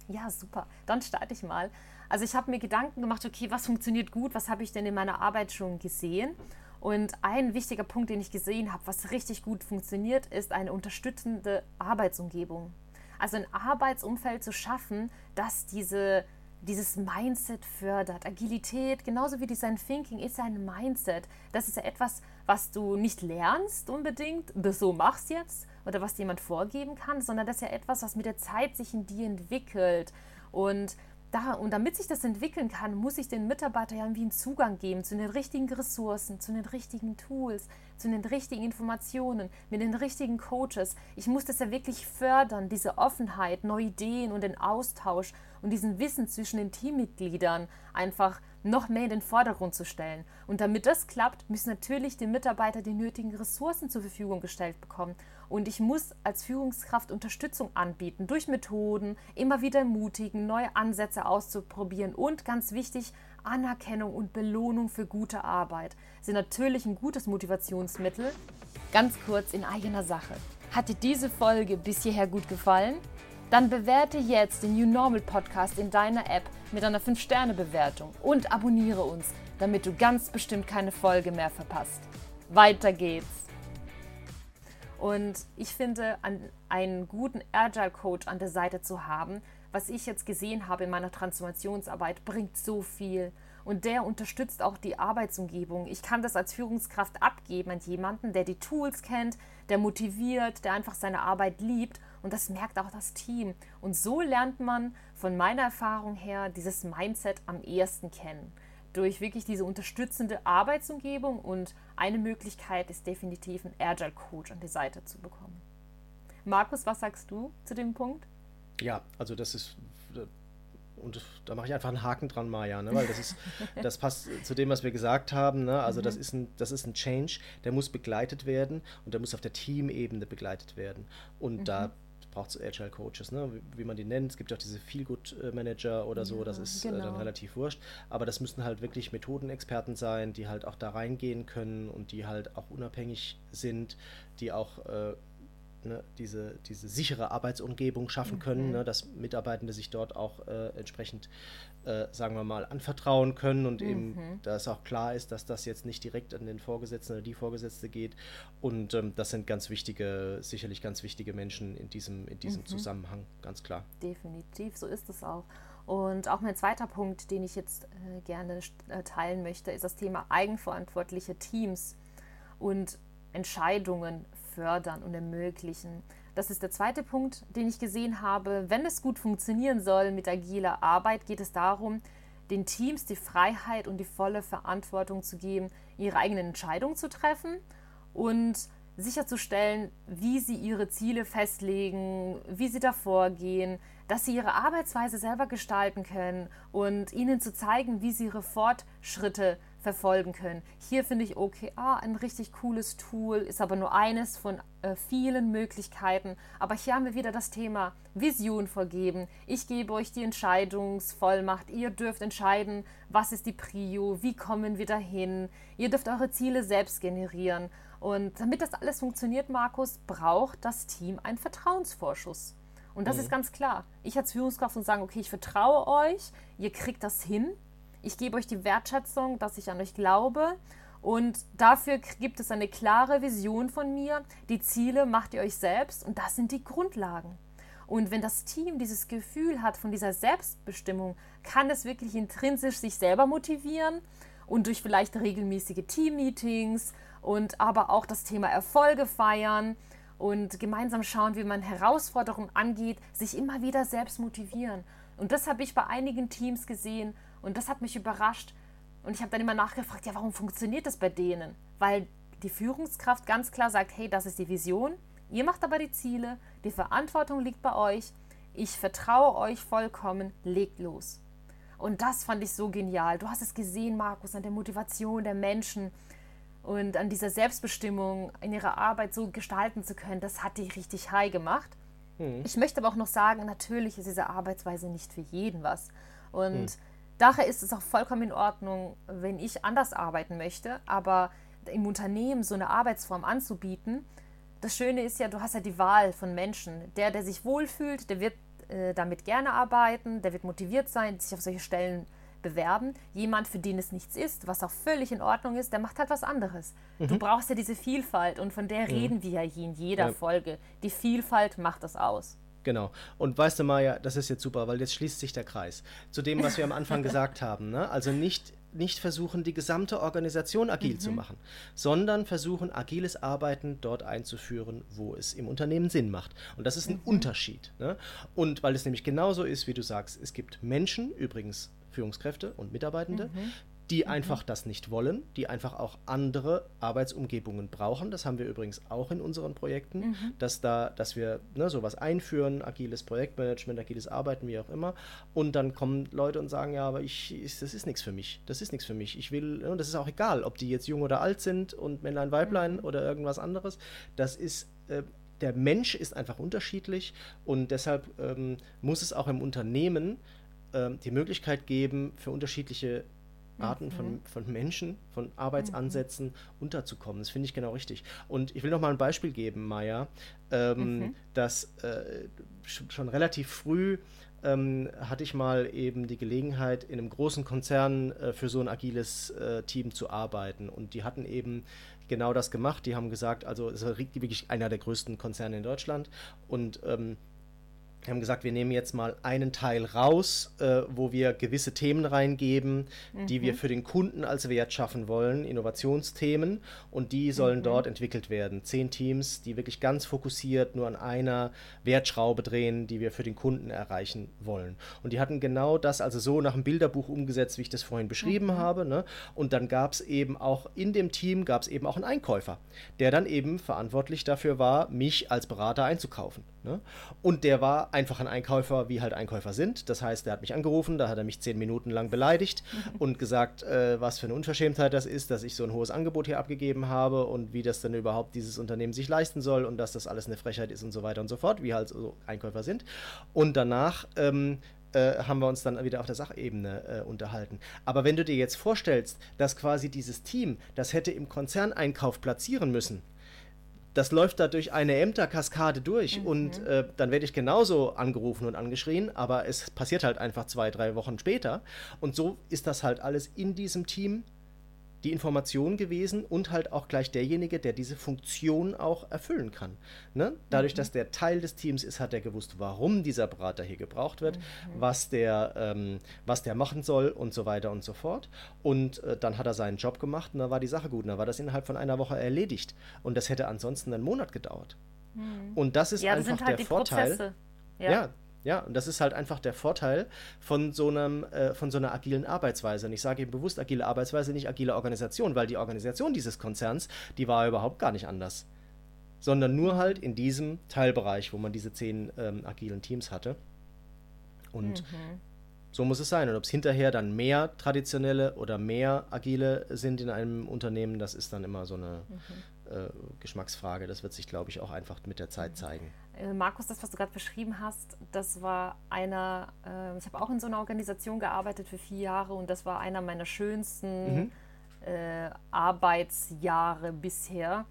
Ja, super. Dann starte ich mal. Also ich habe mir Gedanken gemacht, okay, was funktioniert gut, was habe ich denn in meiner Arbeit schon gesehen? Und ein wichtiger Punkt, den ich gesehen habe, was richtig gut funktioniert, ist eine unterstützende Arbeitsumgebung. Also ein Arbeitsumfeld zu schaffen, das dieses Mindset fördert. Agilität, genauso wie Design Thinking, ist ja ein Mindset. Das ist ja etwas, was du nicht lernst unbedingt, so machst jetzt, oder was dir jemand vorgeben kann, sondern das ist ja etwas, was mit der Zeit sich in dir entwickelt. Und damit sich das entwickeln kann, muss ich den Mitarbeitern ja irgendwie einen Zugang geben zu den richtigen Ressourcen, zu den richtigen Tools, zu den richtigen Informationen, mit den richtigen Coaches. Ich muss das ja wirklich fördern, diese Offenheit, neue Ideen und den Austausch und diesen Wissen zwischen den Teammitgliedern einfach noch mehr in den Vordergrund zu stellen. Und damit das klappt, müssen natürlich die Mitarbeiter die nötigen Ressourcen zur Verfügung gestellt bekommen. Und ich muss als Führungskraft Unterstützung anbieten, durch Methoden, immer wieder ermutigen, neue Ansätze auszuprobieren, und ganz wichtig, Anerkennung und Belohnung für gute Arbeit sind natürlich ein gutes Motivationsmittel. Ganz kurz in eigener Sache: Hat dir diese Folge bis hierher gut gefallen? Dann bewerte jetzt den New Normal Podcast in deiner App mit einer 5-Sterne-Bewertung und abonniere uns, damit du ganz bestimmt keine Folge mehr verpasst. Weiter geht's! Und ich finde, einen guten Agile Coach an der Seite zu haben, was ich jetzt gesehen habe in meiner Transformationsarbeit, bringt so viel. Und der unterstützt auch die Arbeitsumgebung. Ich kann das als Führungskraft abgeben an jemanden, der die Tools kennt, der motiviert, der einfach seine Arbeit liebt. Und das merkt auch das Team. Und so lernt man von meiner Erfahrung her dieses Mindset am ehesten kennen. Durch wirklich diese unterstützende Arbeitsumgebung. Und eine Möglichkeit ist definitiv, einen Agile Coach an die Seite zu bekommen. Markus, was sagst du zu dem Punkt? Ja, also das ist... Und da mache ich einfach einen Haken dran, Maja, ne? Weil das passt zu dem, was wir gesagt haben. Ne? Also das ist ein Change, der muss begleitet werden und der muss auf der Teamebene begleitet werden. Und da braucht es Agile Coaches, ne? Wie man die nennt. Es gibt ja auch diese Feelgood-Manager oder so, ja, das ist dann relativ wurscht. Aber das müssen halt wirklich Methodenexperten sein, die halt auch da reingehen können und die halt auch unabhängig sind, die auch... diese sichere Arbeitsumgebung schaffen können, ne, dass Mitarbeitende sich dort auch entsprechend, sagen wir mal, anvertrauen können und eben, dass auch klar ist, dass das jetzt nicht direkt an den Vorgesetzten oder die Vorgesetzte geht. Und das sind sicherlich ganz wichtige Menschen in diesem Zusammenhang, ganz klar. Definitiv, so ist es auch. Und auch mein zweiter Punkt, den ich jetzt gerne teilen möchte, ist das Thema eigenverantwortliche Teams und Entscheidungen fördern und ermöglichen. Das ist der zweite Punkt, den ich gesehen habe. Wenn es gut funktionieren soll mit agiler Arbeit, geht es darum, den Teams die Freiheit und die volle Verantwortung zu geben, ihre eigenen Entscheidungen zu treffen und sicherzustellen, wie sie ihre Ziele festlegen, wie sie davor gehen, dass sie ihre Arbeitsweise selber gestalten können und ihnen zu zeigen, wie sie ihre Fortschritte verfolgen können. Hier finde ich OKR ein richtig cooles Tool, ist aber nur eines von vielen Möglichkeiten. Aber hier haben wir wieder das Thema Vision vorgeben. Ich gebe euch die Entscheidungsvollmacht. Ihr dürft entscheiden, was ist die Prio, wie kommen wir dahin. Ihr dürft eure Ziele selbst generieren. Und damit das alles funktioniert, Markus, braucht das Team einen Vertrauensvorschuss. Und das ist ganz klar. Ich als Führungskraft und sagen, okay, ich vertraue euch, ihr kriegt das hin. Ich gebe euch die Wertschätzung, dass ich an euch glaube und dafür gibt es eine klare Vision von mir. Die Ziele macht ihr euch selbst und das sind die Grundlagen. Und wenn das Team dieses Gefühl hat von dieser Selbstbestimmung, kann es wirklich intrinsisch sich selber motivieren und durch vielleicht regelmäßige Teammeetings und aber auch das Thema Erfolge feiern und gemeinsam schauen, wie man Herausforderungen angeht, sich immer wieder selbst motivieren. Und das habe ich bei einigen Teams gesehen, und das hat mich überrascht und ich habe dann immer nachgefragt, ja, warum funktioniert das bei denen? Weil die Führungskraft ganz klar sagt, hey, das ist die Vision, ihr macht aber die Ziele, die Verantwortung liegt bei euch, ich vertraue euch vollkommen, legt los. Und das fand ich so genial. Du hast es gesehen, Markus, an der Motivation der Menschen und an dieser Selbstbestimmung in ihrer Arbeit so gestalten zu können, das hat die richtig high gemacht. Ich möchte aber auch noch sagen, natürlich ist diese Arbeitsweise nicht für jeden was. Und daher ist es auch vollkommen in Ordnung, wenn ich anders arbeiten möchte, aber im Unternehmen so eine Arbeitsform anzubieten, das Schöne ist ja, du hast ja die Wahl von Menschen. Der sich wohlfühlt, der wird damit gerne arbeiten, der wird motiviert sein, sich auf solche Stellen bewerben. Jemand, für den es nichts ist, was auch völlig in Ordnung ist, der macht halt was anderes. Du brauchst ja diese Vielfalt und von der reden wir ja hier in jeder Folge. Die Vielfalt macht das aus. Genau. Und weißt du, Maja, das ist jetzt super, weil jetzt schließt sich der Kreis zu dem, was wir am Anfang gesagt haben. Ne? Also nicht versuchen, die gesamte Organisation agil zu machen, sondern versuchen, agiles Arbeiten dort einzuführen, wo es im Unternehmen Sinn macht. Und das ist ein Unterschied. Ne? Und weil es nämlich genauso ist, wie du sagst, es gibt Menschen, übrigens Führungskräfte und Mitarbeitende, die einfach das nicht wollen, die einfach auch andere Arbeitsumgebungen brauchen. Das haben wir übrigens auch in unseren Projekten, dass wir sowas einführen, agiles Projektmanagement, agiles Arbeiten, wie auch immer. Und dann kommen Leute und sagen, ja, aber das ist nichts für mich. Das ist nichts für mich. Ich will, und das ist auch egal, ob die jetzt jung oder alt sind und Männlein, Weiblein oder irgendwas anderes. Das ist der Mensch ist einfach unterschiedlich und deshalb muss es auch im Unternehmen die Möglichkeit geben, für unterschiedliche Arten von Menschen, von Arbeitsansätzen unterzukommen. Das finde ich genau richtig. Und ich will noch mal ein Beispiel geben, Maja, dass schon relativ früh hatte ich mal eben die Gelegenheit, in einem großen Konzern für so ein agiles Team zu arbeiten. Und die hatten eben genau das gemacht. Die haben gesagt, also es ist wirklich einer der größten Konzerne in Deutschland und Wir haben gesagt, wir nehmen jetzt mal einen Teil raus, wo wir gewisse Themen reingeben, die wir für den Kunden als Wert schaffen wollen, Innovationsthemen, und die sollen dort entwickelt werden. 10 Teams, die wirklich ganz fokussiert nur an einer Wertschraube drehen, die wir für den Kunden erreichen wollen. Und die hatten genau das, also so nach dem Bilderbuch umgesetzt, wie ich das vorhin beschrieben habe, ne? Und dann gab es eben auch in dem Team, gab es eben auch einen Einkäufer, der dann eben verantwortlich dafür war, mich als Berater einzukaufen, ne? Und der war einfach ein Einkäufer, wie halt Einkäufer sind. Das heißt, der hat mich angerufen, da hat er mich 10 Minuten lang beleidigt und gesagt, was für eine Unverschämtheit das ist, dass ich so ein hohes Angebot hier abgegeben habe und wie das denn überhaupt dieses Unternehmen sich leisten soll und dass das alles eine Frechheit ist und so weiter und so fort, wie halt so Einkäufer sind. Und danach haben wir uns dann wieder auf der Sachebene unterhalten. Aber wenn du dir jetzt vorstellst, dass quasi dieses Team, das hätte im Konzerneinkauf platzieren müssen, das läuft da durch eine Ämterkaskade durch und dann werde ich genauso angerufen und angeschrien, aber es passiert halt einfach 2-3 Wochen später. Und so ist das halt alles in diesem Team die Information gewesen und halt auch gleich derjenige, der diese Funktion auch erfüllen kann. Ne? Dadurch, dass der Teil des Teams ist, hat er gewusst, warum dieser Berater hier gebraucht wird, was der machen soll und so weiter und so fort. Und dann hat er seinen Job gemacht und dann war die Sache gut. Und dann war das innerhalb von einer Woche erledigt. Und das hätte ansonsten einen Monat gedauert. Und das ist einfach der Vorteil. Das sind halt die Prozesse. Ja, und das ist halt einfach der Vorteil von so einer agilen Arbeitsweise. Und ich sage eben bewusst agile Arbeitsweise, nicht agile Organisation, weil die Organisation dieses Konzerns, die war überhaupt gar nicht anders. Sondern nur halt in diesem Teilbereich, wo man diese 10 agilen Teams hatte. Und so muss es sein. Und ob es hinterher dann mehr traditionelle oder mehr agile sind in einem Unternehmen, das ist dann immer so eine Geschmacksfrage. Das wird sich, glaube ich, auch einfach mit der Zeit zeigen. Markus, das, was du gerade beschrieben hast, das war einer, ich habe auch in so einer Organisation gearbeitet für 4 Jahre und das war einer meiner schönsten Arbeitsjahre bisher,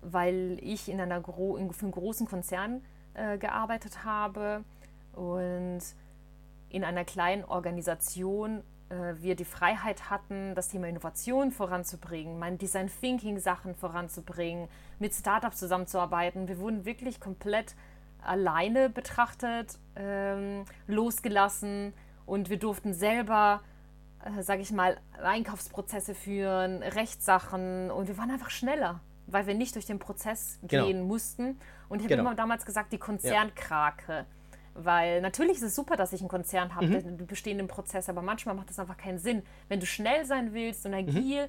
weil ich in einer für einen großen Konzern gearbeitet habe und in einer kleinen Organisation wir die Freiheit hatten, das Thema Innovation voranzubringen, meine Design Thinking Sachen voranzubringen, mit Startups zusammenzuarbeiten. Wir wurden wirklich komplett alleine betrachtet, losgelassen und wir durften selber, sage ich mal, Einkaufsprozesse führen, Rechtssachen und wir waren einfach schneller, weil wir nicht durch den Prozess gehen mussten. Und ich habe immer damals gesagt, die Konzernkrake. Weil natürlich ist es super, dass ich einen Konzern habe, den bestehenden Prozess, aber manchmal macht das einfach keinen Sinn. Wenn du schnell sein willst und agil,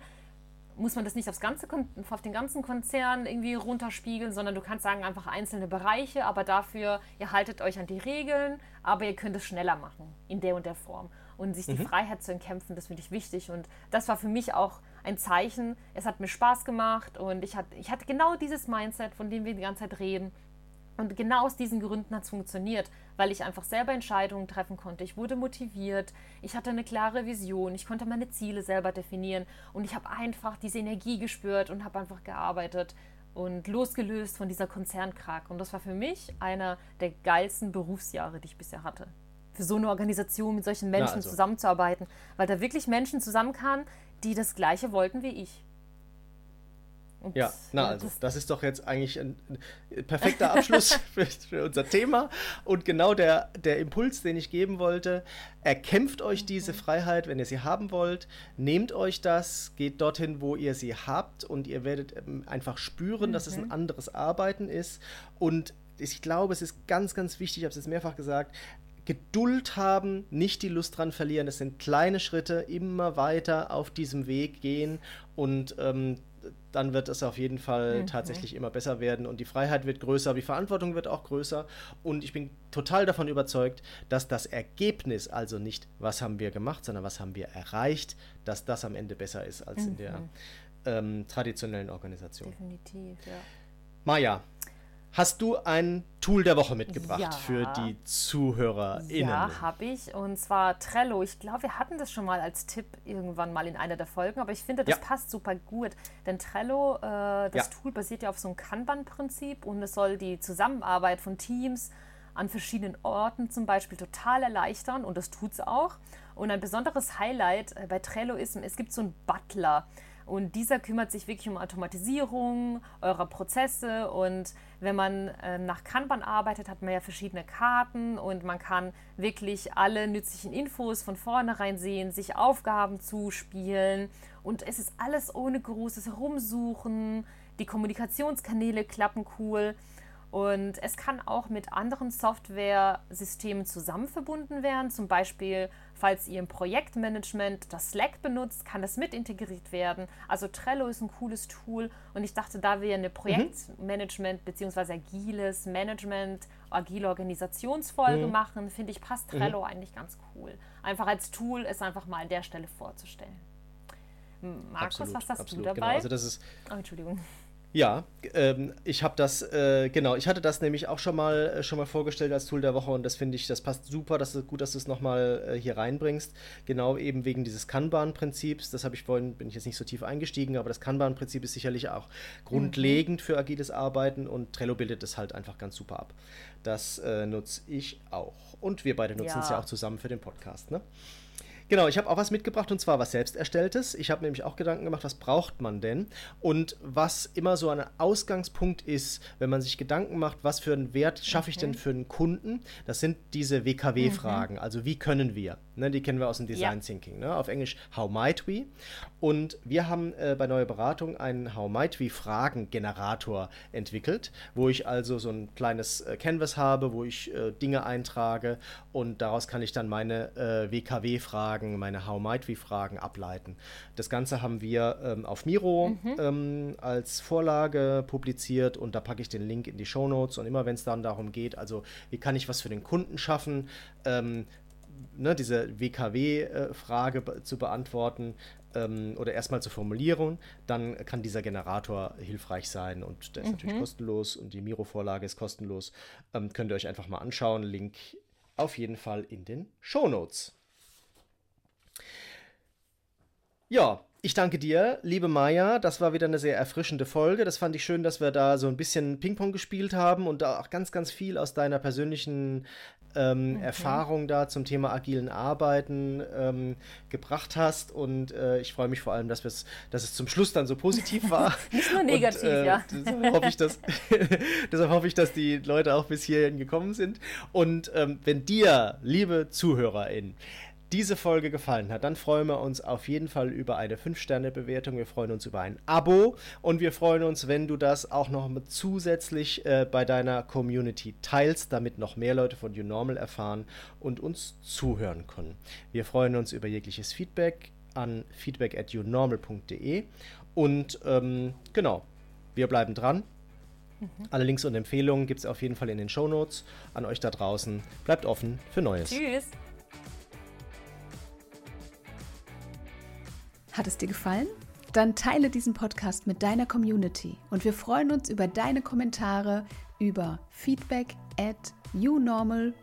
muss man das nicht auf den ganzen Konzern irgendwie runterspiegeln, sondern du kannst sagen, einfach einzelne Bereiche, aber dafür, ihr haltet euch an die Regeln, aber ihr könnt es schneller machen, in der und der Form. Und sich die Freiheit zu entkämpfen, das finde ich wichtig. Und das war für mich auch ein Zeichen. Es hat mir Spaß gemacht und ich hatte genau dieses Mindset, von dem wir die ganze Zeit reden. Und genau aus diesen Gründen hat es funktioniert, weil ich einfach selber Entscheidungen treffen konnte. Ich wurde motiviert, ich hatte eine klare Vision, ich konnte meine Ziele selber definieren und ich habe einfach diese Energie gespürt und habe einfach gearbeitet und losgelöst von dieser Konzernkrake. Und das war für mich einer der geilsten Berufsjahre, die ich bisher hatte. Für so eine Organisation mit solchen Menschen zusammenzuarbeiten, weil da wirklich Menschen zusammenkamen, die das Gleiche wollten wie ich. Und ja, das ist doch jetzt eigentlich ein perfekter Abschluss für unser Thema und genau der Impuls, den ich geben wollte. Erkämpft euch diese Freiheit, wenn ihr sie haben wollt, nehmt euch das, geht dorthin, wo ihr sie habt und ihr werdet einfach spüren, dass es ein anderes Arbeiten ist und ich glaube, es ist ganz, ganz wichtig, ich habe es jetzt mehrfach gesagt, Geduld haben, nicht die Lust dran verlieren, es sind kleine Schritte, immer weiter auf diesem Weg gehen und dann wird es auf jeden Fall tatsächlich immer besser werden und die Freiheit wird größer, die Verantwortung wird auch größer und ich bin total davon überzeugt, dass das Ergebnis, also nicht, was haben wir gemacht, sondern was haben wir erreicht, dass das am Ende besser ist als in der traditionellen Organisation. Definitiv, ja. Maja, hast du ein Tool der Woche mitgebracht für die ZuhörerInnen? Ja, habe ich. Und zwar Trello. Ich glaube, wir hatten das schon mal als Tipp irgendwann mal in einer der Folgen. Aber ich finde, das passt super gut. Denn Trello, das Tool basiert ja auf so einem Kanban-Prinzip. Und es soll die Zusammenarbeit von Teams an verschiedenen Orten zum Beispiel total erleichtern. Und das tut es auch. Und ein besonderes Highlight bei Trello ist, es gibt so einen Butler. Und dieser kümmert sich wirklich um Automatisierung eurer Prozesse. Und wenn man nach Kanban arbeitet, hat man ja verschiedene Karten und man kann wirklich alle nützlichen Infos von vornherein sehen, sich Aufgaben zuspielen. Und es ist alles ohne großes Herumsuchen. Die Kommunikationskanäle klappen cool. Und es kann auch mit anderen Software-Systemen zusammen verbunden werden. Zum Beispiel, falls ihr im Projektmanagement das Slack benutzt, kann das mit integriert werden. Also Trello ist ein cooles Tool. Und ich dachte, da wir eine Projektmanagement- bzw. agiles Management, agile Organisationsfolge machen, finde ich, passt Trello eigentlich ganz cool. Einfach als Tool, es einfach mal an der Stelle vorzustellen. Markus, absolut, was hast du dabei? Genau. Also das ist Entschuldigung. Ja, ich habe das, genau, ich hatte das nämlich auch schon mal vorgestellt als Tool der Woche und das finde ich, das passt super, das ist gut, dass du es nochmal hier reinbringst, genau eben wegen dieses Kanban-Prinzips, das habe ich vorhin, bin ich jetzt nicht so tief eingestiegen, aber das Kanban-Prinzip ist sicherlich auch grundlegend für agiles Arbeiten und Trello bildet das halt einfach ganz super ab. Das nutze ich auch und wir beide nutzen es ja auch zusammen für den Podcast, ne? Genau, ich habe auch was mitgebracht und zwar was Selbsterstelltes. Ich habe nämlich auch Gedanken gemacht, was braucht man denn? Und was immer so ein Ausgangspunkt ist, wenn man sich Gedanken macht, was für einen Wert schaffe ich denn für einen Kunden? Das sind diese WKW-Fragen, also wie können wir? Ne, die kennen wir aus dem Design Thinking, ne? Auf Englisch How Might We? Und wir haben bei Neue Beratung einen How Might We Fragen-Generator entwickelt, wo ich also so ein kleines Canvas habe, wo ich Dinge eintrage und daraus kann ich dann meine WKW-Fragen, meine How Might We-Fragen ableiten. Das Ganze haben wir auf Miro als Vorlage publiziert und da packe ich den Link in die Shownotes und immer wenn es dann darum geht, also wie kann ich was für den Kunden schaffen, ne, diese WKW-Frage zu beantworten oder erstmal zu formulieren, dann kann dieser Generator hilfreich sein und der ist natürlich kostenlos und die Miro-Vorlage ist kostenlos. Könnt ihr euch einfach mal anschauen, Link auf jeden Fall in den Shownotes. Ja, ich danke dir, liebe Maja, das war wieder eine sehr erfrischende Folge, das fand ich schön, dass wir da so ein bisschen Ping-Pong gespielt haben und da auch ganz, ganz viel aus deiner persönlichen Erfahrung da zum Thema agilen Arbeiten gebracht hast und ich freue mich vor allem, dass es zum Schluss dann so positiv war. Nicht nur negativ, und, ja. Deshalb hoffe ich, dass die Leute auch bis hierhin gekommen sind und wenn dir, liebe ZuhörerInnen, diese Folge gefallen hat, dann freuen wir uns auf jeden Fall über eine 5-Sterne-Bewertung, wir freuen uns über ein Abo und wir freuen uns, wenn du das auch noch mit zusätzlich bei deiner Community teilst, damit noch mehr Leute von YouNormal erfahren und uns zuhören können. Wir freuen uns über jegliches Feedback an feedback@younormal.de und genau, wir bleiben dran. Alle Links und Empfehlungen gibt es auf jeden Fall in den Shownotes. An euch da draußen, bleibt offen für Neues. Tschüss! Hat es dir gefallen? Dann teile diesen Podcast mit deiner Community und wir freuen uns über deine Kommentare über feedback@younormal.de.